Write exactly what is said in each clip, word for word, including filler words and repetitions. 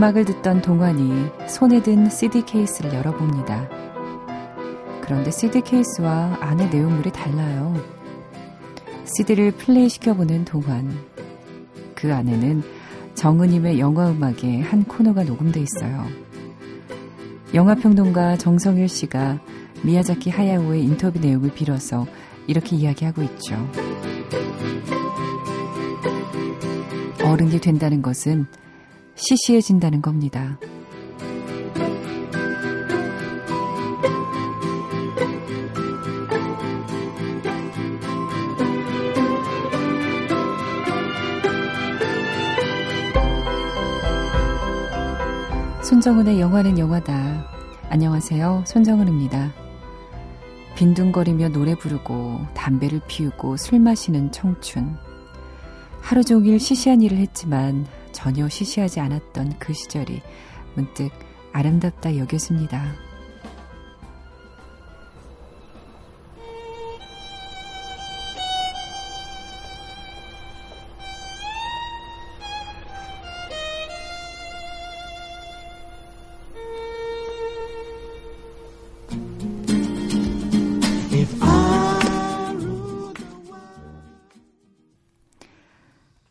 음악을 듣던 동안이 손에 든 씨디 케이스를 열어봅니다. 그런데 씨디 케이스와 안의 내용물이 달라요. 씨디를 플레이시켜보는 동안 그 안에는 정은임의 영화음악의 한 코너가 녹음돼 있어요. 영화평론가 정성일 씨가 미야자키 하야오의 인터뷰 내용을 빌어서 이렇게 이야기하고 있죠. 어른이 된다는 것은 시시해진다는 겁니다. 손정은의 영화는 영화다. 안녕하세요. 손정은입니다. 빈둥거리며 노래 부르고 담배를 피우고 술 마시는 청춘. 하루 종일 시시한 일을 했지만 전혀 시시하지 않았던 그 시절이 문득 아름답다 여겼습니다.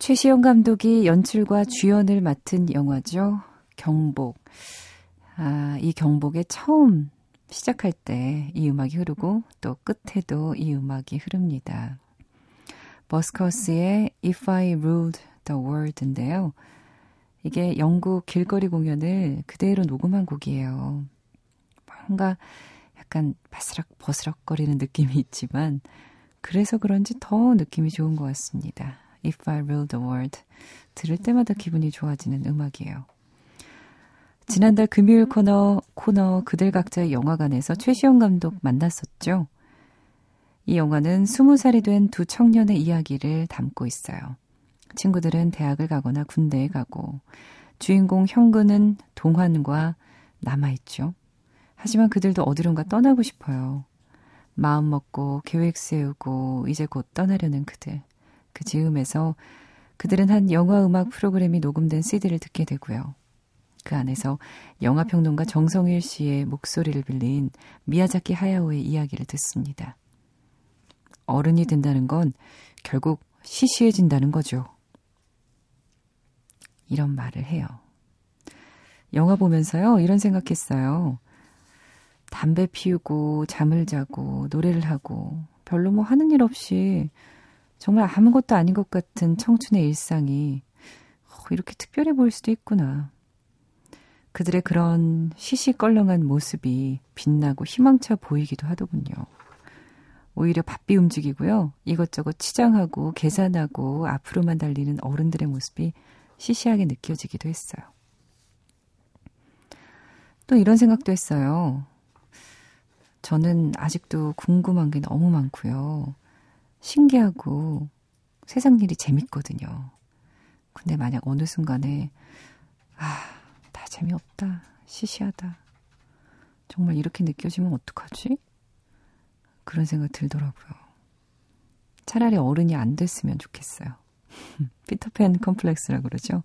최시영 감독이 연출과 주연을 맡은 영화죠. 경복. 아, 이 경복에 처음 시작할 때 이 음악이 흐르고 또 끝에도 이 음악이 흐릅니다. 버스커스의 If I Ruled the World인데요. 이게 영국 길거리 공연을 그대로 녹음한 곡이에요. 뭔가 약간 바스락 버스락거리는 느낌이 있지만 그래서 그런지 더 느낌이 좋은 것 같습니다. If I Ruled the World. 들을 때마다 기분이 좋아지는 음악이에요. 지난달 금요일 코너, 코너 그들 각자의 영화관에서 최시영 감독 만났었죠. 이 영화는 스무 살이 된 두 청년의 이야기를 담고 있어요. 친구들은 대학을 가거나 군대에 가고 주인공 형근은 동환과 남아있죠. 하지만 그들도 어디론가 떠나고 싶어요. 마음 먹고 계획 세우고 이제 곧 떠나려는 그들. 그 즈음에서 그들은 한 영화음악 프로그램이 녹음된 씨디를 듣게 되고요. 그 안에서 영화평론가 정성일 씨의 목소리를 빌린 미야자키 하야오의 이야기를 듣습니다. 어른이 된다는 건 결국 시시해진다는 거죠. 이런 말을 해요. 영화 보면서요, 이런 생각했어요. 담배 피우고 잠을 자고 노래를 하고 별로 뭐 하는 일 없이 정말 아무것도 아닌 것 같은 청춘의 일상이 이렇게 특별해 보일 수도 있구나. 그들의 그런 시시껄렁한 모습이 빛나고 희망차 보이기도 하더군요. 오히려 바삐 움직이고요. 이것저것 치장하고 계산하고 앞으로만 달리는 어른들의 모습이 시시하게 느껴지기도 했어요. 또 이런 생각도 했어요. 저는 아직도 궁금한 게 너무 많고요. 신기하고 세상 일이 재밌거든요. 근데 만약 어느 순간에 아, 다 재미없다, 시시하다, 정말 이렇게 느껴지면 어떡하지? 그런 생각 들더라고요. 차라리 어른이 안 됐으면 좋겠어요. 피터팬 컴플렉스라고 그러죠.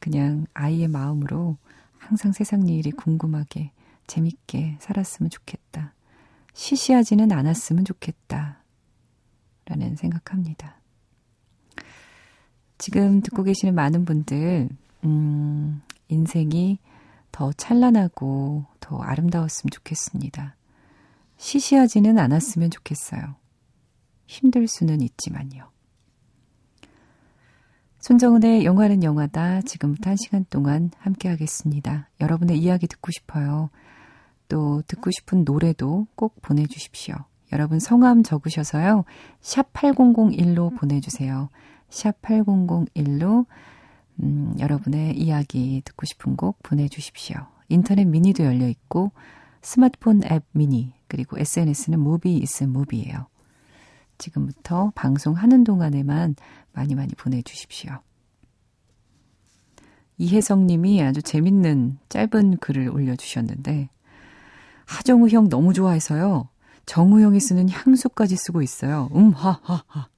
그냥 아이의 마음으로 항상 세상 일이 궁금하게 재밌게 살았으면 좋겠다, 시시하지는 않았으면 좋겠다 라는 생각합니다. 지금 듣고 계시는 많은 분들 음, 인생이 더 찬란하고 더 아름다웠으면 좋겠습니다. 시시하지는 않았으면 좋겠어요. 힘들 수는 있지만요. 손정은의 영화는 영화다. 지금부터 한 시간 동안 함께하겠습니다. 여러분의 이야기 듣고 싶어요. 또 듣고 싶은 노래도 꼭 보내주십시오. 여러분 성함 적으셔서요. 샵 팔공공일로 보내주세요. 샵 팔공공일로 음, 여러분의 이야기 듣고 싶은 곡 보내주십시오. 인터넷 미니도 열려있고 스마트폰 앱 미니 그리고 에스엔에스는 무비 있음 무비예요. 지금부터 방송하는 동안에만 많이 많이 보내주십시오. 이혜성 님이 아주 재밌는 짧은 글을 올려주셨는데 하정우 형 너무 좋아해서요. 정우영이 쓰는 향수까지 쓰고 있어요. 음, 하하하.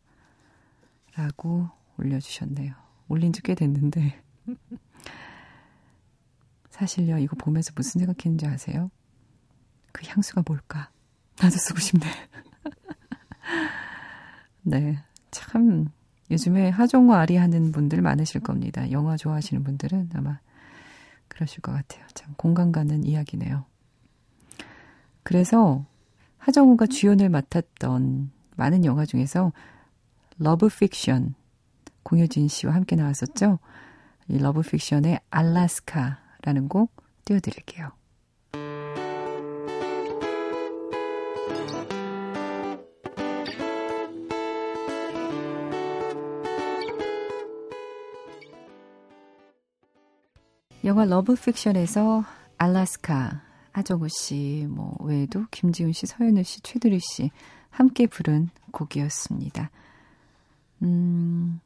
라고 올려주셨네요. 올린 지 꽤 됐는데. 사실요, 이거 보면서 무슨 생각했는지 아세요? 그 향수가 뭘까? 나도 쓰고 싶네. 네, 참 요즘에 하정우 아리 하는 분들 많으실 겁니다. 영화 좋아하시는 분들은 아마 그러실 것 같아요. 참 공감 가는 이야기네요. 그래서 하정우가 주연을 맡았던 많은 영화 중에서 러브 픽션, 공효진 씨와 함께 나왔었죠. 이 러브 픽션의 알라스카라는 곡 띄워드릴게요. 영화 러브 픽션에서 알라스카, 하정우 씨 뭐 외에도 김지훈 씨, 서현우 씨, 최두리 씨 함께 부른 곡이었습니다. 음,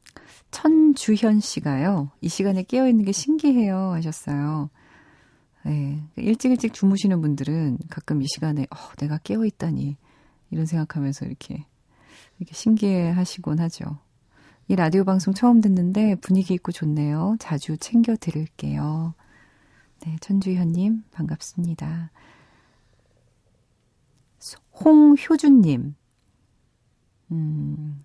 천주현 씨가요, 이 시간에 깨어있는 게 신기해요 하셨어요. 네, 일찍 일찍 주무시는 분들은 가끔 이 시간에 어, 내가 깨어있다니 이런 생각하면서 이렇게, 이렇게 신기해 하시곤 하죠. 이 라디오 방송 처음 듣는데 분위기 있고 좋네요. 자주 챙겨 들을게요. 네, 천주현님 반갑습니다. 홍효준님, 음,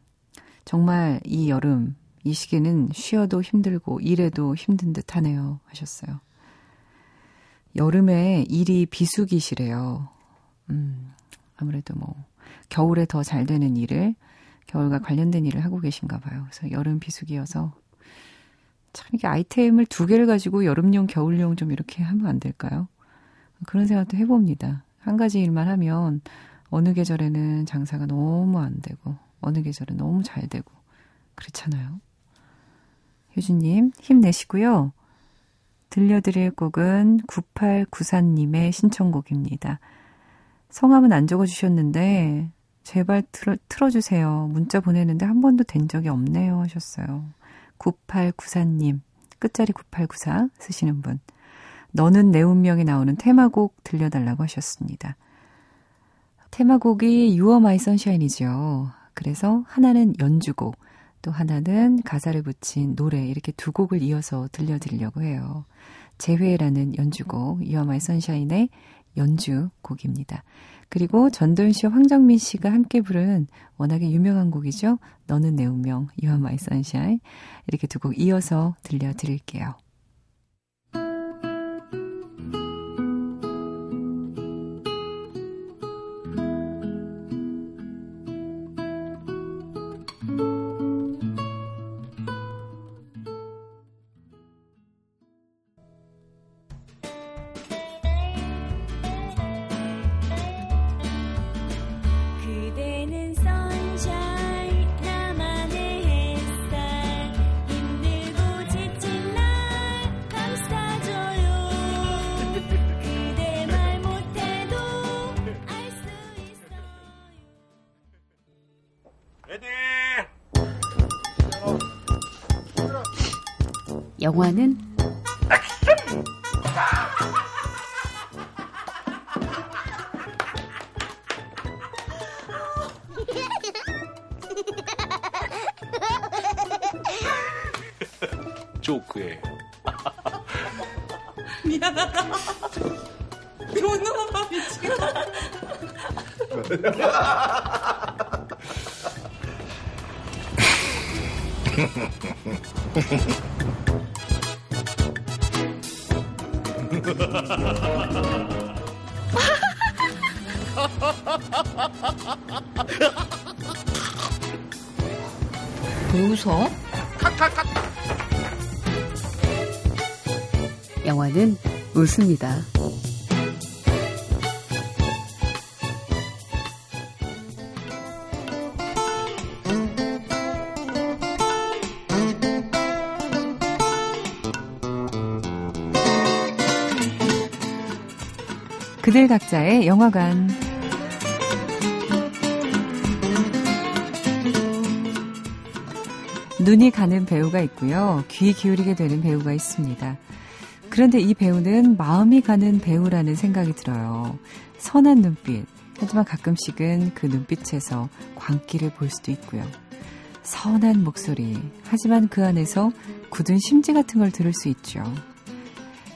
정말 이 여름 이 시기는 쉬어도 힘들고 일해도 힘든 듯하네요 하셨어요. 여름에 일이 비수기시래요. 음, 아무래도 뭐 겨울에 더 잘 되는 일을, 겨울과 관련된 일을 하고 계신가 봐요. 그래서 여름 비수기여서 참 이게 아이템을 두 개를 가지고 여름용, 겨울용 좀 이렇게 하면 안 될까요? 그런 생각도 해봅니다. 한 가지 일만 하면 어느 계절에는 장사가 너무 안 되고 어느 계절은 너무 잘 되고 그렇잖아요. 효준님 힘내시고요. 들려드릴 곡은 구팔구사님의 신청곡입니다. 성함은 안 적어주셨는데 제발 틀어, 틀어주세요. 문자 보내는데 한 번도 된 적이 없네요 하셨어요. 구팔구사님, 끝자리 구팔구사 쓰시는 분. 너는 내 운명이 나오는 테마곡 들려달라고 하셨습니다. 테마곡이 You Are My Sunshine이죠. 그래서 하나는 연주곡, 또 하나는 가사를 붙인 노래, 이렇게 두 곡을 이어서 들려드리려고 해요. 재회라는 연주곡, You Are My Sunshine의 연주곡입니다. 그리고 전도연 씨와 황정민 씨가 함께 부른 워낙에 유명한 곡이죠. 너는 내 운명, You Are My Sunshine. 이렇게 두 곡 이어서 들려드릴게요. 영화는 액션! 조크에 미안하다. 존나 오빠 미치겠다. 웃어? 영화는 웃습니다. 그들 각자의 영화관. 눈이 가는 배우가 있고요. 귀 기울이게 되는 배우가 있습니다. 그런데 이 배우는 마음이 가는 배우라는 생각이 들어요. 선한 눈빛. 하지만 가끔씩은 그 눈빛에서 광기를 볼 수도 있고요. 선한 목소리. 하지만 그 안에서 굳은 심지 같은 걸 들을 수 있죠.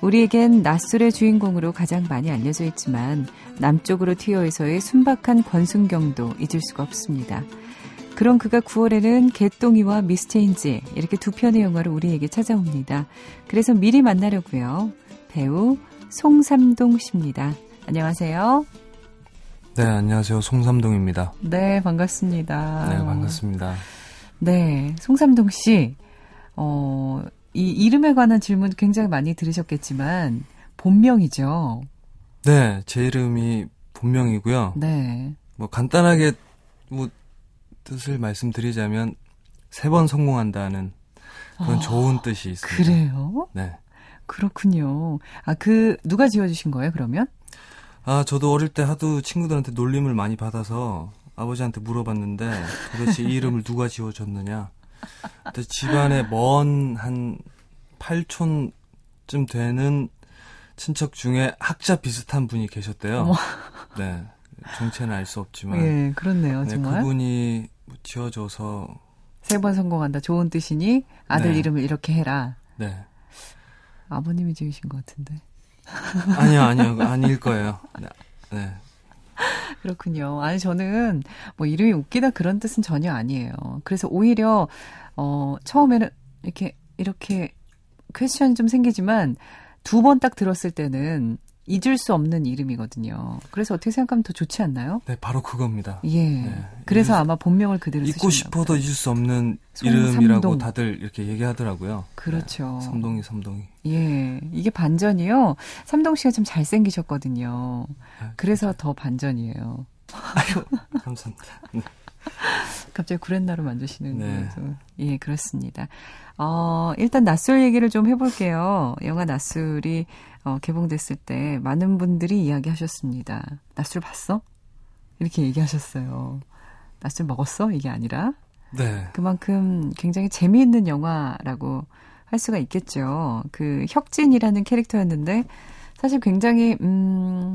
우리에겐 낮술의 주인공으로 가장 많이 알려져 있지만 남쪽으로 튀어에서의 순박한 권순경도 잊을 수가 없습니다. 그런 그가 구월에는 개똥이와 미스체인지 이렇게 두 편의 영화로 우리에게 찾아옵니다. 그래서 미리 만나려고요. 배우 송삼동 씨입니다. 안녕하세요. 네, 안녕하세요. 송삼동입니다. 네, 반갑습니다. 네, 반갑습니다. 네, 송삼동 씨. 어, 이 이름에 관한 질문 굉장히 많이 들으셨겠지만 본명이죠. 네, 제 이름이 본명이고요. 네. 뭐 간단하게 뭐 뜻을 말씀드리자면 세 번 성공한다는 그런 아, 좋은 뜻이 있습니다. 그래요? 네. 그렇군요. 아, 그 누가 지어주신 거예요, 그러면? 아, 저도 어릴 때 하도 친구들한테 놀림을 많이 받아서 아버지한테 물어봤는데 도대체 이 이름을 누가 지어줬느냐. 집안에 먼 한 팔촌쯤 되는 친척 중에 학자 비슷한 분이 계셨대요. 네, 정체는 알 수 없지만. 예, 그렇네요. 네, 정말. 그분이 지어줘서. 세 번 성공한다. 좋은 뜻이니 아들 네. 이름을 이렇게 해라. 네. 아버님이 지으신 것 같은데. 아니요, 아니요. 아닐 거예요. 네. 그렇군요. 아니, 저는 뭐 이름이 웃기다 그런 뜻은 전혀 아니에요. 그래서 오히려, 어, 처음에는 이렇게, 이렇게 퀘스천이 좀 생기지만 두 번 딱 들었을 때는 잊을 수 없는 이름이거든요. 그래서 어떻게 생각하면 더 좋지 않나요? 네, 바로 그겁니다. 예. 네. 그래서 아마 본명을 그대로 쓰시는 잊고 싶어도 잊을 수 없는 송삼동. 이름이라고 다들 이렇게 얘기하더라고요. 그렇죠. 네. 삼동이 삼동이. 예. 이게 반전이요. 삼동 씨가 좀 잘생기셨거든요. 네, 그래서 네. 더 반전이에요. 아유, 감사합니다. 네. 갑자기 구렛나루 만드시는 네. 거예요. 예, 그렇습니다. 어, 일단 낯술 얘기를 좀 해볼게요. 영화 낯술이 어, 개봉됐을 때 많은 분들이 이야기하셨습니다. 낯술 봤어? 이렇게 얘기하셨어요. 낯술 먹었어? 이게 아니라 네. 그만큼 굉장히 재미있는 영화라고 할 수가 있겠죠. 그 혁진이라는 캐릭터였는데 사실 굉장히 음,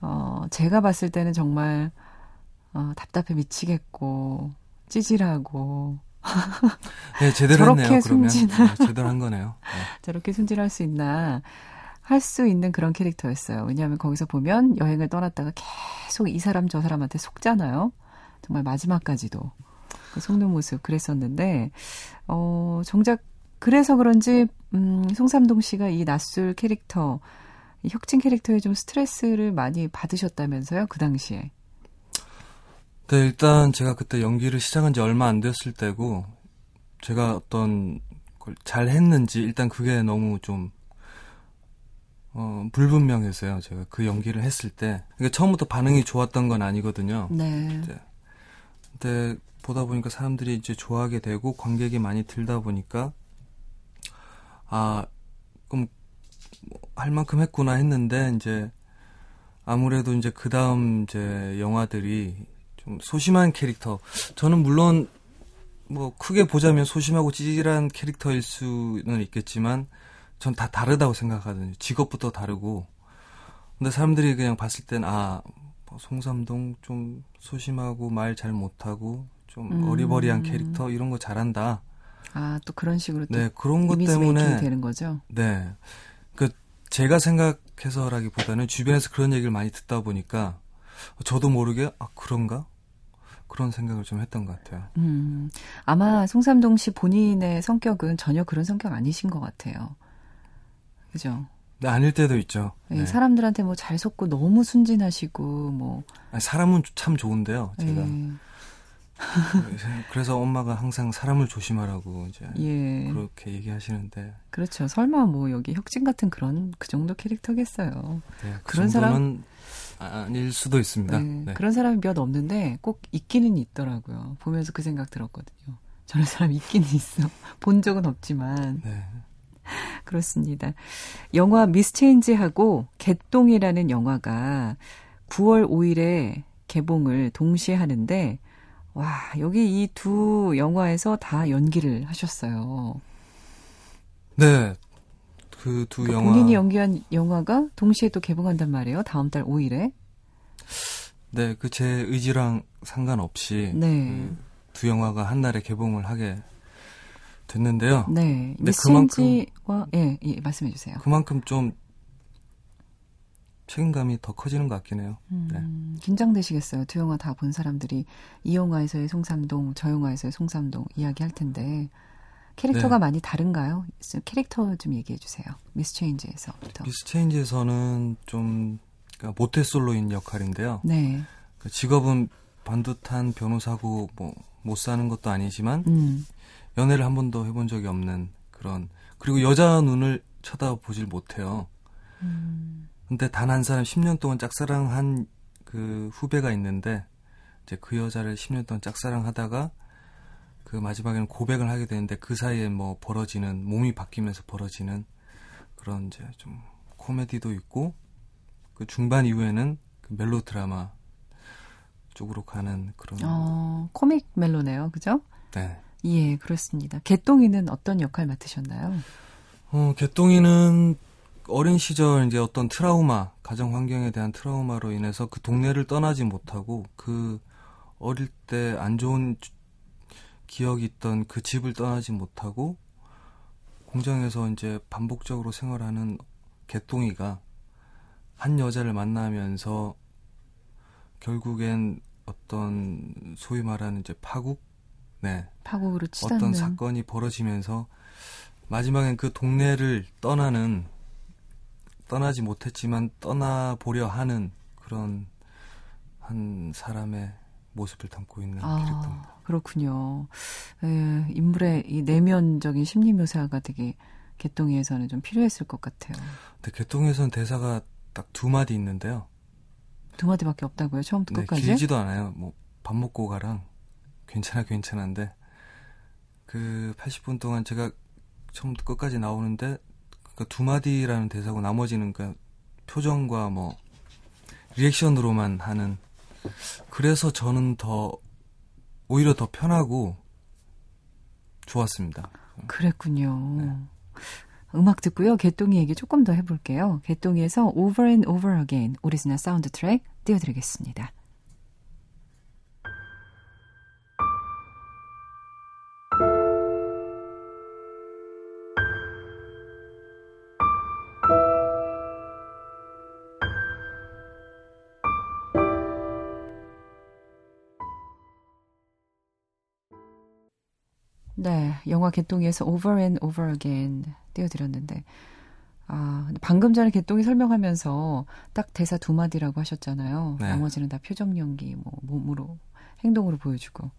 어, 제가 봤을 때는 정말 어, 답답해 미치겠고 찌질하고 네, 제대로 저렇게 했네요, 그러면. 손질을 네, 제대로 한 거네요. 네. 저렇게 손질할 수 있나 할 수 있는 그런 캐릭터였어요. 왜냐하면 거기서 보면 여행을 떠났다가 계속 이 사람 저 사람한테 속잖아요. 정말 마지막까지도 그 속는 모습 그랬었는데 어, 정작 그래서 그런지 음, 송삼동 씨가 이 낯술 캐릭터 이 혁진 캐릭터에 좀 스트레스를 많이 받으셨다면서요, 그 당시에. 네, 일단 제가 그때 연기를 시작한 지 얼마 안 됐을 때고 제가 어떤 걸 잘 했는지 일단 그게 너무 좀 어, 불분명했어요. 제가 그 연기를 했을 때. 그러니까 처음부터 반응이 좋았던 건 아니거든요. 네. 이제. 근데 보다 보니까 사람들이 이제 좋아하게 되고 관객이 많이 들다 보니까 아, 그럼 뭐 할 만큼 했구나 했는데 이제 아무래도 이제 그 다음 이제 영화들이 소심한 캐릭터. 저는 물론 뭐 크게 보자면 소심하고 찌질한 캐릭터일 수는 있겠지만 전 다 다르다고 생각하거든요. 직업부터 다르고. 근데 사람들이 그냥 봤을 땐 아, 송삼동 좀 소심하고 말 잘 못하고 좀 음. 어리버리한 캐릭터 이런 거 잘한다. 아, 또 그런 식으로 또 네, 그런 것 때문에 되는 거죠? 네. 그 제가 생각해서라기보다는 주변에서 그런 얘기를 많이 듣다 보니까 저도 모르게 아, 그런가? 그런 생각을 좀 했던 것 같아요. 음, 아마 송삼동 씨 본인의 성격은 전혀 그런 성격 아니신 것 같아요. 그죠? 네, 아닐 때도 있죠. 네, 네. 사람들한테 뭐 잘 속고 너무 순진하시고 뭐. 아니, 사람은 참 좋은데요. 제가. 예. 그래서 엄마가 항상 사람을 조심하라고 이제 예. 그렇게 얘기하시는데. 그렇죠. 설마 뭐 여기 혁진 같은 그런 그 정도 캐릭터겠어요. 네, 그 그런 사람. 아닐 수도 있습니다. 네, 네. 그런 사람이 몇 없는데 꼭 있기는 있더라고요. 보면서 그 생각 들었거든요. 저런 사람이 있기는 있어. 본 적은 없지만. 네. 그렇습니다. 영화 미스체인지하고 개똥이라는 영화가 구월 오일에 개봉을 동시에 하는데 와, 여기 이 두 영화에서 다 연기를 하셨어요. 네. 그 두 그러니까 영화. 본인이 연기한 영화가 동시에 또 개봉한단 말이에요. 다음 달 오일에. 네, 그 제 의지랑 상관없이 네. 그 두 영화가 한 날에 개봉을 하게 됐는데요. 네. 메시지와 예, 예, 말씀해 주세요. 그만큼 좀 책임감이 더 커지는 것 같긴 해요. 음, 네. 긴장되시겠어요. 두 영화 다 본 사람들이 이 영화에서의 송삼동, 저 영화에서의 송삼동 이야기할 텐데 캐릭터가 네. 많이 다른가요? 캐릭터 좀 얘기해 주세요. 미스 체인지에서부터. 미스 체인지에서는 좀 그러니까 모태솔로인 역할인데요. 네. 그러니까 직업은 반듯한 변호사고 뭐 못 사는 것도 아니지만 음. 연애를 한 번도 해본 적이 없는 그런 그리고 여자 눈을 쳐다보질 못해요. 음. 근데 단 한 사람 십 년 동안 짝사랑한 그 후배가 있는데 이제 그 여자를 십 년 동안 짝사랑하다가 그 마지막에는 고백을 하게 되는데 그 사이에 뭐 벌어지는 몸이 바뀌면서 벌어지는 그런 이제 좀 코미디도 있고 그 중반 이후에는 그 멜로 드라마 쪽으로 가는 그런 어, 코믹 멜로네요, 그죠? 네. 예, 그렇습니다. 개똥이는 어떤 역할 맡으셨나요? 어, 개똥이는 어린 시절 이제 어떤 트라우마, 가정 환경에 대한 트라우마로 인해서 그 동네를 떠나지 못하고 그 어릴 때 안 좋은 기억이 있던 그 집을 떠나지 못하고 공장에서 이제 반복적으로 생활하는 개똥이가 한 여자를 만나면서 결국엔 어떤 소위 말하는 이제 파국, 네, 파국으로 치닫는 어떤 사건이 벌어지면서 마지막엔 그 동네를 떠나는 떠나지 못했지만 떠나보려 하는 그런 한 사람의 모습을 담고 있는 아, 캐릭터입니다. 그렇군요. 에, 인물의 이 내면적인 심리 묘사가 되게 개똥이에서는 좀 필요했을 것 같아요. 근데 개똥이에서는 대사가 딱 두 마디 있는데요. 두 마디밖에 없다고요? 처음부터 끝까지? 네, 길지도 않아요. 뭐 밥 먹고 가랑 괜찮아 괜찮은데 그 팔십 분 동안 제가 처음부터 끝까지 나오는데 그러니까 두 마디라는 대사고 나머지는 그러니까 표정과 뭐 리액션으로만 하는 그래서 저는 더 오히려 더 편하고 좋았습니다. 그랬군요. 네. 음악 듣고요. 개똥이 얘기 조금 더 해볼게요. 개똥이에서 Over and Over Again 오리지널 사운드 트랙 띄워드리겠습니다. 네, 영화 개똥이에서 Over and Over Again 띄워드렸는데 아, 방금 전에 개똥이 설명하면서 딱 대사 두 마디라고 하셨잖아요. 네. 나머지는 다 표정 연기, 뭐 몸으로, 행동으로 보여주고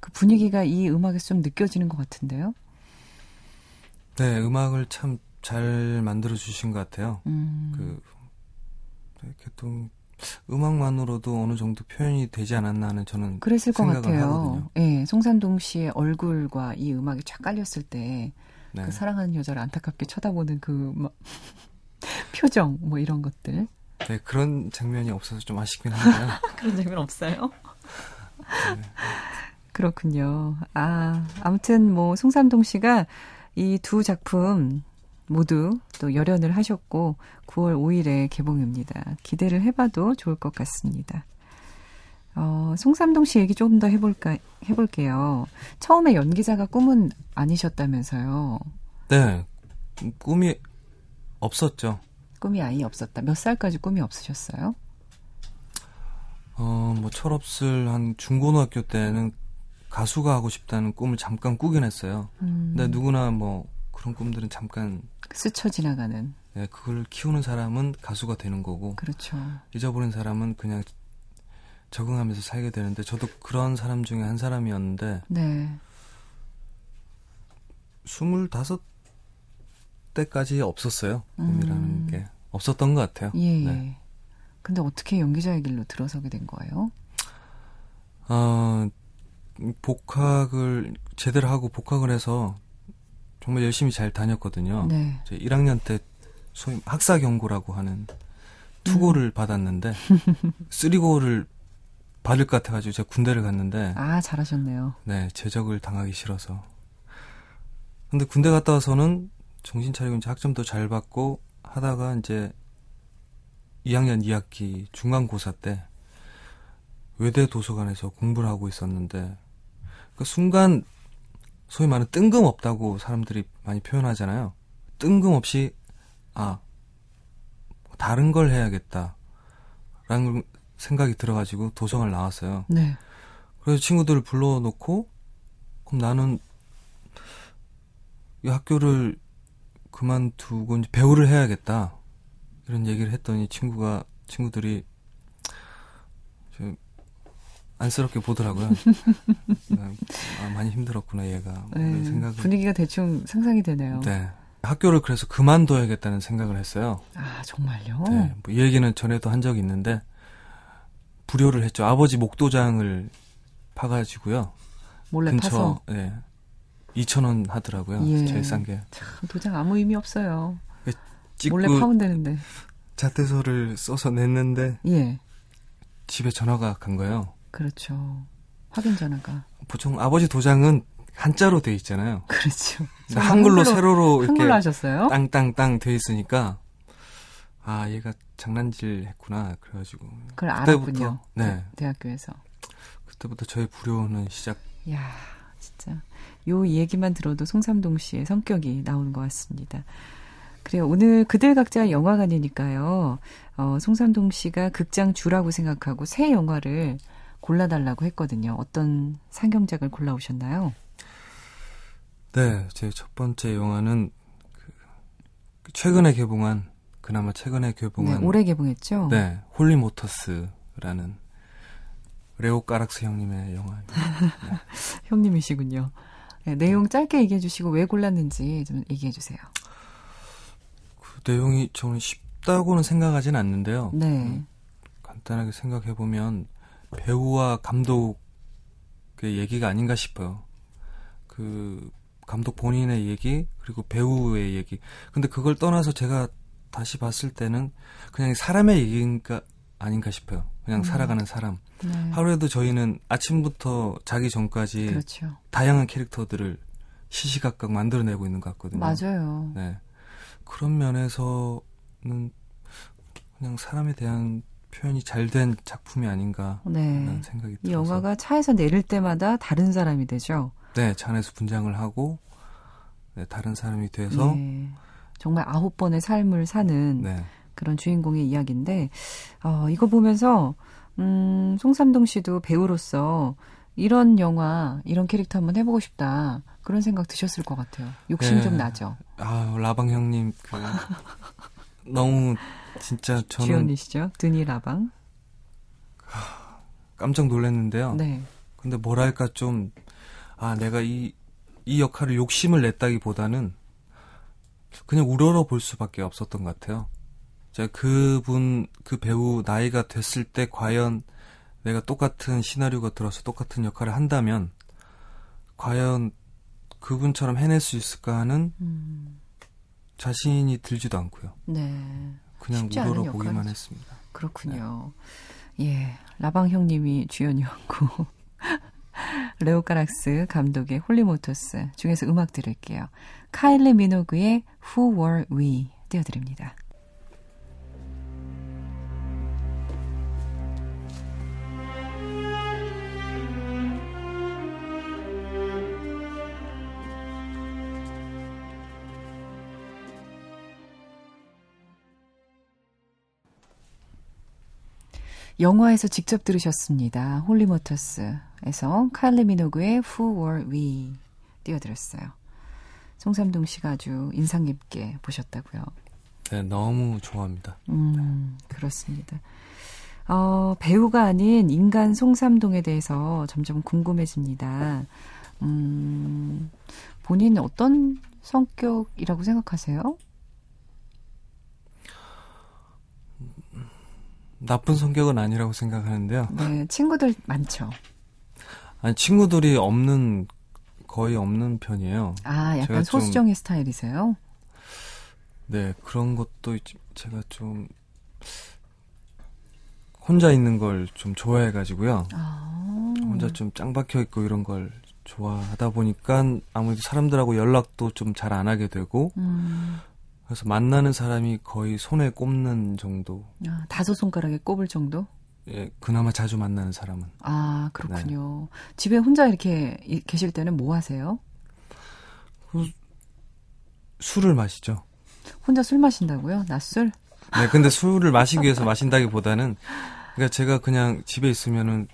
그 분위기가 이 음악에서 좀 느껴지는 것 같은데요. 네, 음악을 참 잘 만들어주신 것 같아요. 음. 그 개똥 음악만으로도 어느 정도 표현이 되지 않았나 하는 저는 그랬을 생각을 것 같아요. 하거든요. 네, 송삼동 씨의 얼굴과 이 음악이 쫙 깔렸을 때 네. 그 사랑하는 여자를 안타깝게 쳐다보는 그 막 표정 뭐 이런 것들. 네, 그런 장면이 없어서 좀 아쉽긴 한데요. 그런 장면 없어요? 네. 그렇군요. 아, 아무튼 뭐 송삼동 씨가 이 두 작품 모두 또 열연을 하셨고 구월 오일에 개봉입니다. 기대를 해봐도 좋을 것 같습니다. 어, 송삼동 씨 얘기 조금 더 해볼까, 해볼게요. 처음에 연기자가 꿈은 아니셨다면서요? 네. 꿈이 없었죠. 꿈이 아예 없었다. 몇 살까지 꿈이 없으셨어요? 어, 뭐 철없을 한 중고등학교 때는 가수가 하고 싶다는 꿈을 잠깐 꾸긴 했어요. 음. 근데 누구나 뭐 그런 꿈들은 잠깐 스쳐 지나가는. 네, 그걸 키우는 사람은 가수가 되는 거고. 그렇죠. 잊어버린 사람은 그냥 적응하면서 살게 되는데 저도 그런 사람 중에 한 사람이었는데. 네. 스물다섯 때까지 없었어요. 꿈이라는 음. 게 없었던 것 같아요. 예. 네. 근데 어떻게 연기자의 길로 들어서게 된 거예요? 어, 복학을 제대로 하고 복학을 해서. 정말 열심히 잘 다녔거든요. 네. 제 일 학년 때 소위 학사 경고라고 하는 투고를 음. 받았는데 쓰리고를 받을 것 같아가지고 제가 군대를 갔는데 아 잘하셨네요. 네. 제적을 당하기 싫어서. 근데 군대 갔다 와서는 정신 차리고 이제 학점도 잘 받고 하다가 이제 이학년 이학기 중간고사 때 외대 도서관에서 공부를 하고 있었는데 그 순간 소위 말하는 뜬금없다고 사람들이 많이 표현하잖아요. 뜬금없이 아 다른 걸 해야겠다라는 생각이 들어가지고 도성을 나왔어요. 네. 그래서 친구들을 불러놓고 그럼 나는 이 학교를 그만두고 이제 배우를 해야겠다 이런 얘기를 했더니 친구가 친구들이 좀 안쓰럽게 보더라고요. 아, 많이 힘들었구나 얘가. 네, 생각을... 분위기가 대충 상상이 되네요. 네. 학교를 그래서 그만둬야겠다는 생각을 했어요. 아 정말요? 네. 뭐 이 얘기는 전에도 한 적이 있는데 불효를 했죠. 아버지 목도장을 파가지고요. 몰래 근처, 파서? 네. 이천 원 하더라고요. 예. 제일 싼 게. 참, 도장 아무 의미 없어요. 몰래 파면 되는데. 자퇴서를 써서 냈는데 예. 집에 전화가 간 거예요. 그렇죠. 확인 전화가. 보통 아버지 도장은 한자로 돼 있잖아요. 그렇죠. 한글로, 한글로 세로로 한글로 이렇게 하셨어요? 땅땅땅 돼 있으니까 아 얘가 장난질 했구나 그래가지고. 그걸 알았군요. 네. 대학교에서. 그때부터 저의 불효는 시작. 이야 진짜 요 얘기만 들어도 송삼동 씨의 성격이 나오는 것 같습니다. 그래요. 오늘 그들 각자 영화관이니까요. 어, 송삼동 씨가 극장 주라고 생각하고 새 영화를 골라달라고 했거든요. 어떤 상영작을 골라오셨나요? 네. 제 첫 번째 영화는 그 최근에 개봉한 그나마 최근에 개봉한 네, 올해 개봉했죠? 네. 홀리모터스라는 레오 까락스 형님의 영화입니다. 네. 형님이시군요. 네, 내용 짧게 얘기해 주시고 왜 골랐는지 좀 얘기해 주세요. 그 내용이 저는 쉽다고는 생각하진 않는데요. 네. 간단하게 생각해보면 배우와 감독의 얘기가 아닌가 싶어요. 그 감독 본인의 얘기 그리고 배우의 얘기. 근데 그걸 떠나서 제가 다시 봤을 때는 그냥 사람의 얘기인가 아닌가 싶어요. 그냥 음. 살아가는 사람. 네. 하루에도 저희는 아침부터 자기 전까지 그렇죠. 다양한 캐릭터들을 시시각각 만들어내고 있는 것 같거든요. 맞아요. 네. 그런 면에서는 그냥 사람에 대한 표현이 잘된 작품이 아닌가 하는 네. 생각이 들어서. 이 영화가 차에서 내릴 때마다 다른 사람이 되죠? 네. 차 안에서 분장을 하고 네, 다른 사람이 돼서 네. 정말 아홉 번의 삶을 사는 네. 그런 주인공의 이야기인데 어, 이거 보면서 음, 송삼동 씨도 배우로서 이런 영화, 이런 캐릭터 한번 해보고 싶다. 그런 생각 드셨을 것 같아요. 욕심 네. 좀 나죠? 아 라방 형님 그, 너무... 진짜 저는 주연이시죠? 드니 라방. 깜짝 놀랐는데요. 네. 근데 뭐랄까 좀 아 내가 이 이 역할을 욕심을 냈다기보다는 그냥 우러러볼 수밖에 없었던 것 같아요. 제가 그분 그 배우 나이가 됐을 때 과연 내가 똑같은 시나리오가 들어서 똑같은 역할을 한다면 과연 그분처럼 해낼 수 있을까 하는 음. 자신이 들지도 않고요. 네. 그냥 우러러 보기만 했습니다. 그렇군요. 네. 예, 라방 형님이 주연이었고 레오 까락스 감독의 홀리모터스 중에서 음악 들을게요. 카일리 미노그의 Who Were We 띄워드립니다. 영화에서 직접 들으셨습니다. 홀리모터스에서 카일리 미노그의 Who Were We 띄워드렸어요. 송삼동 씨가 아주 인상 깊게 보셨다고요. 네, 너무 좋아합니다. 음, 그렇습니다. 어, 배우가 아닌 인간 송삼동에 대해서 점점 궁금해집니다. 음, 본인은 어떤 성격이라고 생각하세요? 나쁜 성격은 아니라고 생각하는데요. 네, 친구들 많죠. 아니 친구들이 없는 거의 없는 편이에요. 아, 약간 소수정의 스타일이세요? 네, 그런 것도 제가 좀 혼자 있는 걸 좀 좋아해가지고요. 아. 혼자 좀 짱박혀 있고 이런 걸 좋아하다 보니까 아무래도 사람들하고 연락도 좀 잘 안 하게 되고. 음. 그래서 만나는 사람이 거의 손에 꼽는 정도. 아, 다섯 손가락에 꼽을 정도? 예, 그나마 자주 만나는 사람은. 아, 그렇군요. 네. 집에 혼자 이렇게 계실 때는 뭐 하세요? 그, 술을 마시죠. 혼자 술 마신다고요? 낮술? 네, 근데 술을 마시기 위해서 마신다기보다는, 그러니까 제가 그냥 집에 있으면은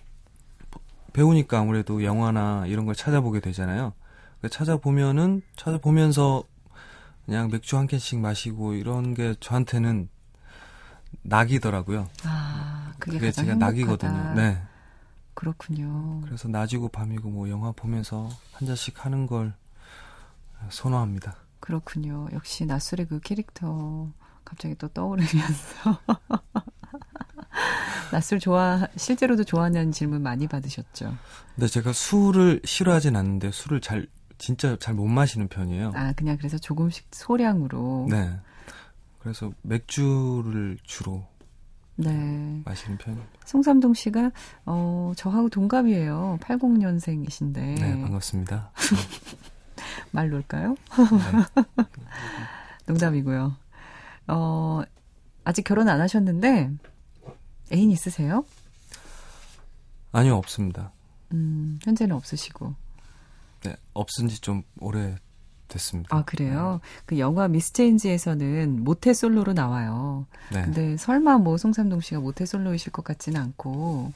배우니까 아무래도 영화나 이런 걸 찾아보게 되잖아요. 그러니까 찾아보면은 찾아보면서 그냥 맥주 한 캔씩 마시고 이런 게 저한테는 낙이더라고요. 아, 그게, 그게 제가 행복하다. 낙이거든요. 네. 그렇군요. 그래서 낮이고 밤이고 뭐 영화 보면서 한 잔씩 하는 걸 선호합니다. 그렇군요. 역시 낮술의 그 캐릭터 갑자기 또 떠오르면서 낮술 좋아 실제로도 좋아하냐는 질문 많이 받으셨죠. 근데 제가 술을 싫어하진 않는데 술을 잘 진짜 잘 못 마시는 편이에요. 아, 그냥 그래서 조금씩 소량으로. 네. 그래서 맥주를 주로 네. 마시는 편입니다. 송삼동 씨가 어, 저하고 동갑이에요. 팔십 년생이신데. 네, 반갑습니다. 말 놀까요? 네. 농담이고요. 어, 아직 결혼 안 하셨는데 애인 있으세요? 아니요, 없습니다. 음, 현재는 없으시고. 네, 없은 지 좀 오래 됐습니다. 아, 그래요? 네. 그 영화 미스체인지에서는 모태 솔로로 나와요. 네. 근데 설마 뭐 송삼동 씨가 모태 솔로이실 것 같지는 않고.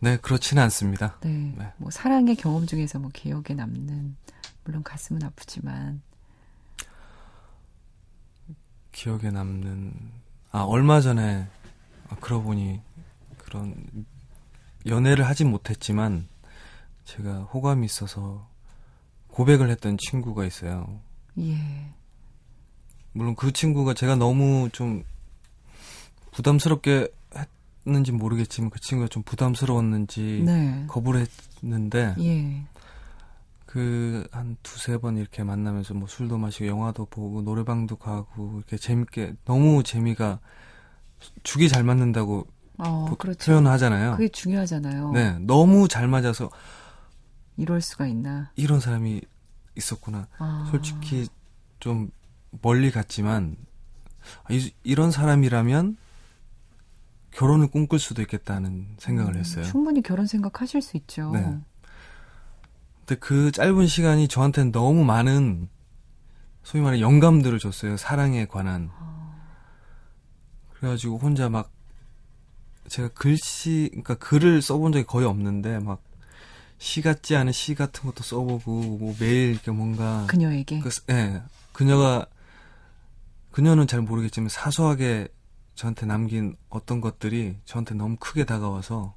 네, 그렇지는 않습니다. 네. 네. 뭐 사랑의 경험 중에서 뭐 기억에 남는, 물론 가슴은 아프지만. 기억에 남는, 아, 얼마 전에, 아, 그러고 보니 그런, 연애를 하진 못했지만, 제가 호감이 있어서 고백을 했던 친구가 있어요. 예. 물론 그 친구가 제가 너무 좀 부담스럽게 했는지 모르겠지만 그 친구가 좀 부담스러웠는지 네. 거부를 했는데 예. 그 한 두세 번 이렇게 만나면서 뭐 술도 마시고 영화도 보고 노래방도 가고 이렇게 재밌게 너무 재미가 죽이 잘 맞는다고 어, 보, 그렇죠. 표현하잖아요. 그게 중요하잖아요. 네, 너무 잘 맞아서 이럴 수가 있나? 이런 사람이 있었구나. 아. 솔직히 좀 멀리 갔지만 이, 이런 사람이라면 결혼을 꿈꿀 수도 있겠다는 생각을 음, 했어요. 충분히 결혼 생각하실 수 있죠. 네. 근데 그 짧은 시간이 저한테는 너무 많은 소위 말해 영감들을 줬어요. 사랑에 관한. 아. 그래가지고 혼자 막 제가 글씨, 그러니까 글을 써본 적이 거의 없는데 막 시 같지 않은 시 같은 것도 써보고, 뭐 매일 이렇게 뭔가. 그녀에게? 그, 네. 그녀가, 그녀는 잘 모르겠지만 사소하게 저한테 남긴 어떤 것들이 저한테 너무 크게 다가와서,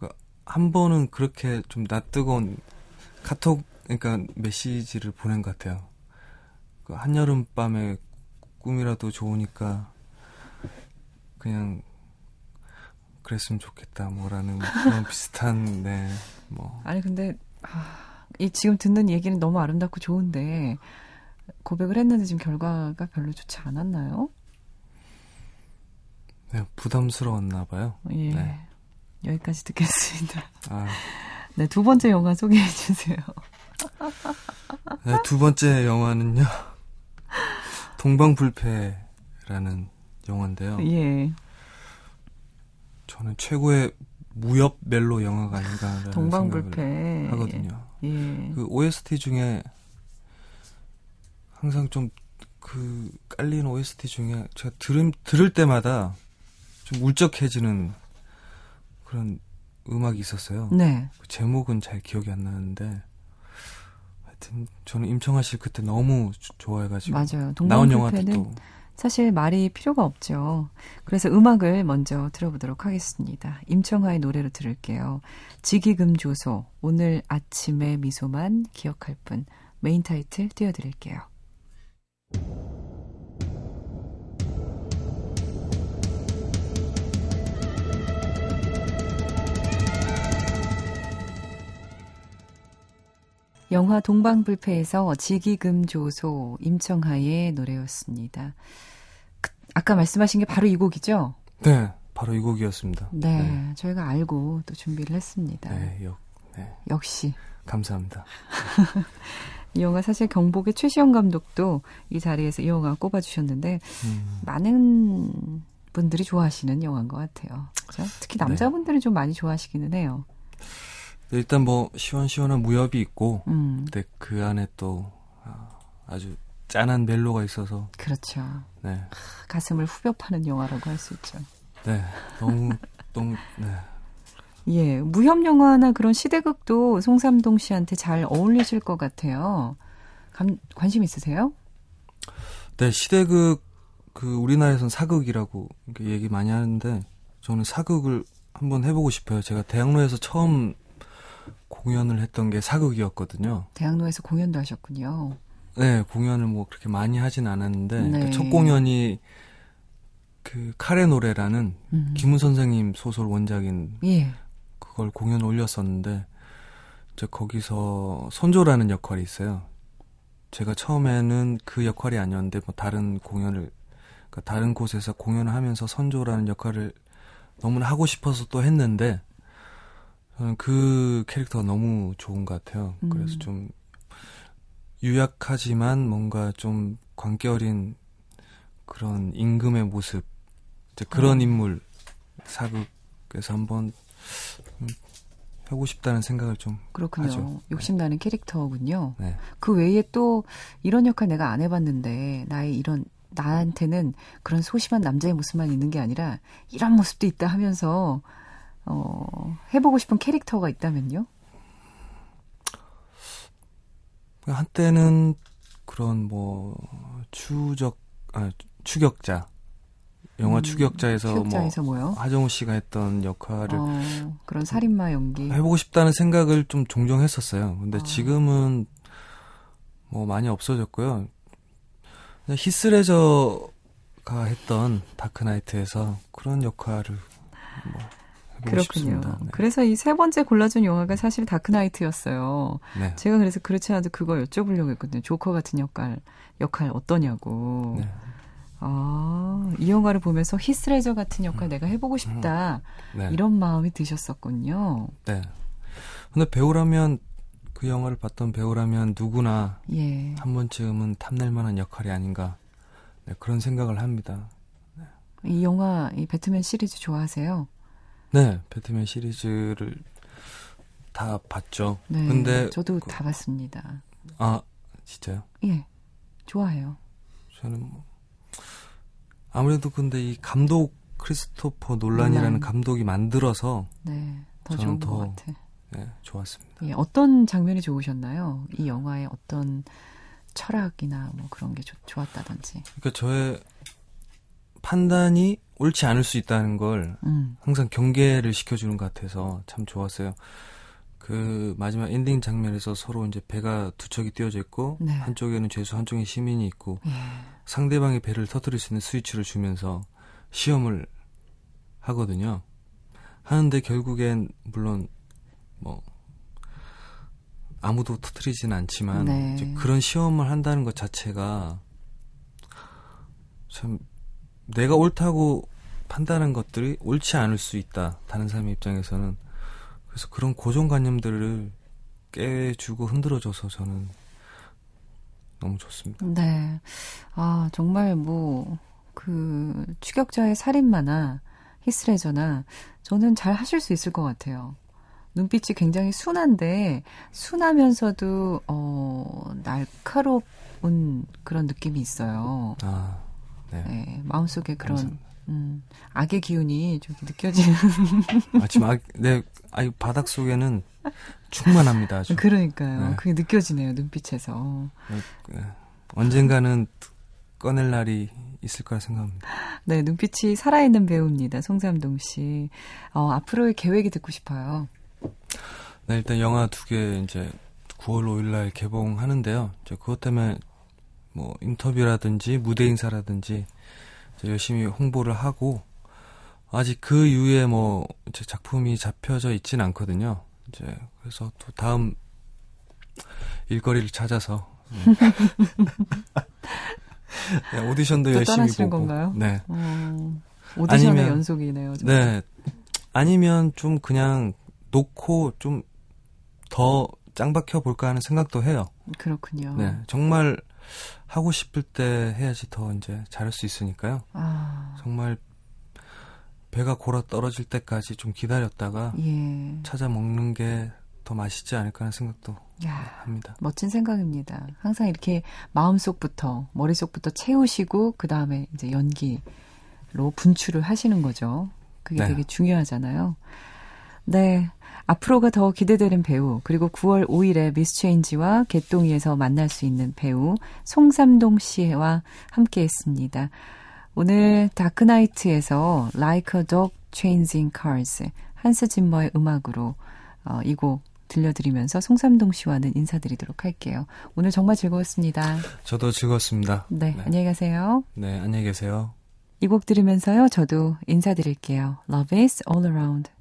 그러니까 한 번은 그렇게 좀 낯뜨거운 카톡, 그러니까 메시지를 보낸 것 같아요. 그러니까 한여름밤에 꿈이라도 좋으니까, 그냥, 그랬으면 좋겠다, 뭐라는 그런 비슷한, 네, 뭐. 아니, 근데, 아, 이 지금 듣는 얘기는 너무 아름답고 좋은데, 고백을 했는데 지금 결과가 별로 좋지 않았나요? 네, 부담스러웠나봐요. 예. 네. 여기까지 듣겠습니다. 아. 네, 두 번째 영화 소개해주세요. 네, 두 번째 영화는요, 동방불패라는 영화인데요. 예. 저는 최고의 무협 멜로 영화가 아닌가라는 동방불패. 생각을 하거든요. 예. 그 오에스티 중에 항상 좀 그 깔린 오에스티 중에 제가 들음, 들을 때마다 좀 울적해지는 그런 음악이 있었어요. 네. 그 제목은 잘 기억이 안 나는데 하여튼 저는 임청하 씨 그때 너무 좋아해가지고 맞아요. 나온 영화도 또 사실 말이 필요가 없죠. 그래서 음악을 먼저 들어보도록 하겠습니다. 임청하의 노래로 들을게요. 지기금조소, 오늘 아침의 미소만 기억할 뿐. 메인 타이틀 띄워드릴게요. 영화 동방불패에서 지기금조소 임청하의 노래였습니다. 그, 아까 말씀하신 게 바로 이 곡이죠? 네, 바로 이 곡이었습니다. 네, 네. 저희가 알고 또 준비를 했습니다. 네, 역, 네. 역시. 감사합니다. 이 영화 사실 경복의 최시영 감독도 이 자리에서 이 영화 꼽아주셨는데 음. 많은 분들이 좋아하시는 영화인 것 같아요. 그렇죠? 특히 남자분들이 네. 좀 많이 좋아하시기는 해요. 일단 뭐 시원시원한 무협이 있고, 음. 근데 그 안에 또 아주 짠한 멜로가 있어서. 그렇죠. 네. 하, 가슴을 후벼 파는 영화라고 할 수 있죠. 네, 너무 너무 네. 예, 무협 영화나 그런 시대극도 송삼동 씨한테 잘 어울리실 것 같아요. 감, 관심 있으세요? 네, 시대극 그 우리나라에선 사극이라고 얘기 많이 하는데 저는 사극을 한번 해보고 싶어요. 제가 대학로에서 처음 공연을 했던 게 사극이었거든요. 대학로에서 공연도 하셨군요. 네, 공연을 뭐 그렇게 많이 하진 않았는데 네. 그러니까 첫 공연이 그 카레 노래라는 음. 김훈 선생님 소설 원작인 예. 그걸 공연을 올렸었는데 이제 거기서 손조라는 역할이 있어요. 제가 처음에는 그 역할이 아니었는데 뭐 다른 공연을 그러니까 다른 곳에서 공연을 하면서 선조라는 역할을 너무나 하고 싶어서 또 했는데 저는 그 캐릭터가 너무 좋은 것 같아요. 음. 그래서 좀 유약하지만 뭔가 좀 광기 어린 그런 임금의 모습 이제 그런 어. 인물 사극에서 한번 하고 싶다는 생각을 좀 그렇군요. 하죠. 욕심나는 네. 캐릭터군요. 네. 그 외에 또 이런 역할 내가 안 해봤는데 나의 이런 나한테는 그런 소심한 남자의 모습만 있는 게 아니라 이런 모습도 있다 하면서 어, 해보고 싶은 캐릭터가 있다면요? 한때는 그런 뭐 추적 아, 추격자 영화 음, 추격자에서, 추격자에서 뭐 하정우 씨가 했던 역할을 어, 그런 살인마 연기 해보고 싶다는 생각을 좀 종종 했었어요. 근데 어. 지금은 뭐 많이 없어졌고요. 히스레저가 했던 다크나이트에서 그런 역할을 뭐 해보고 그렇군요. 싶습니다. 네. 그래서 이 세 번째 골라준 영화가 사실 다크나이트였어요. 네. 제가 그래서 그렇지 않아도 그거 여쭤보려고 했거든요. 조커 같은 역할, 역할 어떠냐고. 네. 아, 이 영화를 보면서 히스레저 같은 역할 음. 내가 해보고 싶다. 음. 네. 이런 마음이 드셨었군요. 네. 근데 배우라면 그 영화를 봤던 배우라면 누구나 예. 한 번쯤은 탐낼 만한 역할이 아닌가 네, 그런 생각을 합니다. 네. 이 영화 이 배트맨 시리즈 좋아하세요? 네, 배트맨 시리즈를 다 봤죠. 네, 근데 저도 그, 다 봤습니다. 아, 진짜요? 예, 좋아해요. 저는 뭐 아무래도 근데 이 감독 크리스토퍼 놀란이라는 놀란. 감독이 만들어서 네, 더 저는 좋은 더, 것 같아. 네, 좋았습니다. 예, 어떤 장면이 좋으셨나요? 이 영화의 어떤 철학이나 뭐 그런 게 조, 좋았다든지. 그러니까 저의 판단이 옳지 않을 수 있다는 걸 음. 항상 경계를 시켜주는 것 같아서 참 좋았어요. 그 마지막 엔딩 장면에서 서로 이제 배가 두 척이 띄어져 있고 네. 한쪽에는 죄수, 한쪽에 시민이 있고 예. 상대방의 배를 터뜨릴 수 있는 스위치를 주면서 시험을 하거든요. 하는데 결국엔 물론 뭐 아무도 터뜨리진 않지만 네. 이제 그런 시험을 한다는 것 자체가 참 내가 옳다고 판단한 것들이 옳지 않을 수 있다. 다른 사람의 입장에서는. 그래서 그런 고정관념들을 깨주고 흔들어줘서 저는 너무 좋습니다. 네. 아, 정말 뭐 그 추격자의 살인마나 히스레저나 저는 잘 하실 수 있을 것 같아요. 눈빛이 굉장히 순한데 순하면서도 어, 날카로운 그런 느낌이 있어요. 아, 네. 네 마음속에 그런 감사합니다. 음, 악의 기운이 좀 느껴지는. 아, 지금 악, 네, 아이 바닥 속에는 충만합니다. 아주. 그러니까요. 네. 그게 느껴지네요, 눈빛에서. 네, 네. 언젠가는 꺼낼 날이 있을 거라 생각합니다. 네, 눈빛이 살아있는 배우입니다, 송삼동 씨. 어, 앞으로의 계획이 듣고 싶어요. 네, 일단 영화 두 개 이제 구월 오일날 개봉하는데요. 저 그것 때문에 뭐 인터뷰라든지 무대 인사라든지 열심히 홍보를 하고 아직 그 이후에 뭐 제 작품이 잡혀져 있진 않거든요. 이제 그래서 또 다음 일거리를 찾아서 네, 오디션도 또 열심히 떠나시는 보고. 건가요? 네. 어, 오디션의 아니면, 연속이네요. 정말. 네. 아니면 좀 그냥 놓고 좀 더 짱박혀 볼까 하는 생각도 해요. 그렇군요. 네. 정말. 하고 싶을 때 해야지 더 이제 잘할 수 있으니까요. 아. 정말 배가 골아 떨어질 때까지 좀 기다렸다가 예. 찾아 먹는 게 더 맛있지 않을까 하는 생각도 야, 합니다. 멋진 생각입니다. 항상 이렇게 마음속부터 머릿속부터 채우시고 그 다음에 이제 연기로 분출을 하시는 거죠. 그게 네. 되게 중요하잖아요. 네. 앞으로가 더 기대되는 배우 그리고 구월 오일에 미스체인지와 개똥이에서 만날 수 있는 배우 송삼동 씨와 함께했습니다. 오늘 다크나이트에서 Like a Dog Chasing Cars 한스 짐머의 음악으로 어, 이 곡 들려드리면서 송삼동 씨와는 인사드리도록 할게요. 오늘 정말 즐거웠습니다. 저도 즐거웠습니다. 네, 네. 안녕히 가세요. 네, 안녕히 계세요. 이 곡 들으면서요. 저도 인사드릴게요. Love is all around.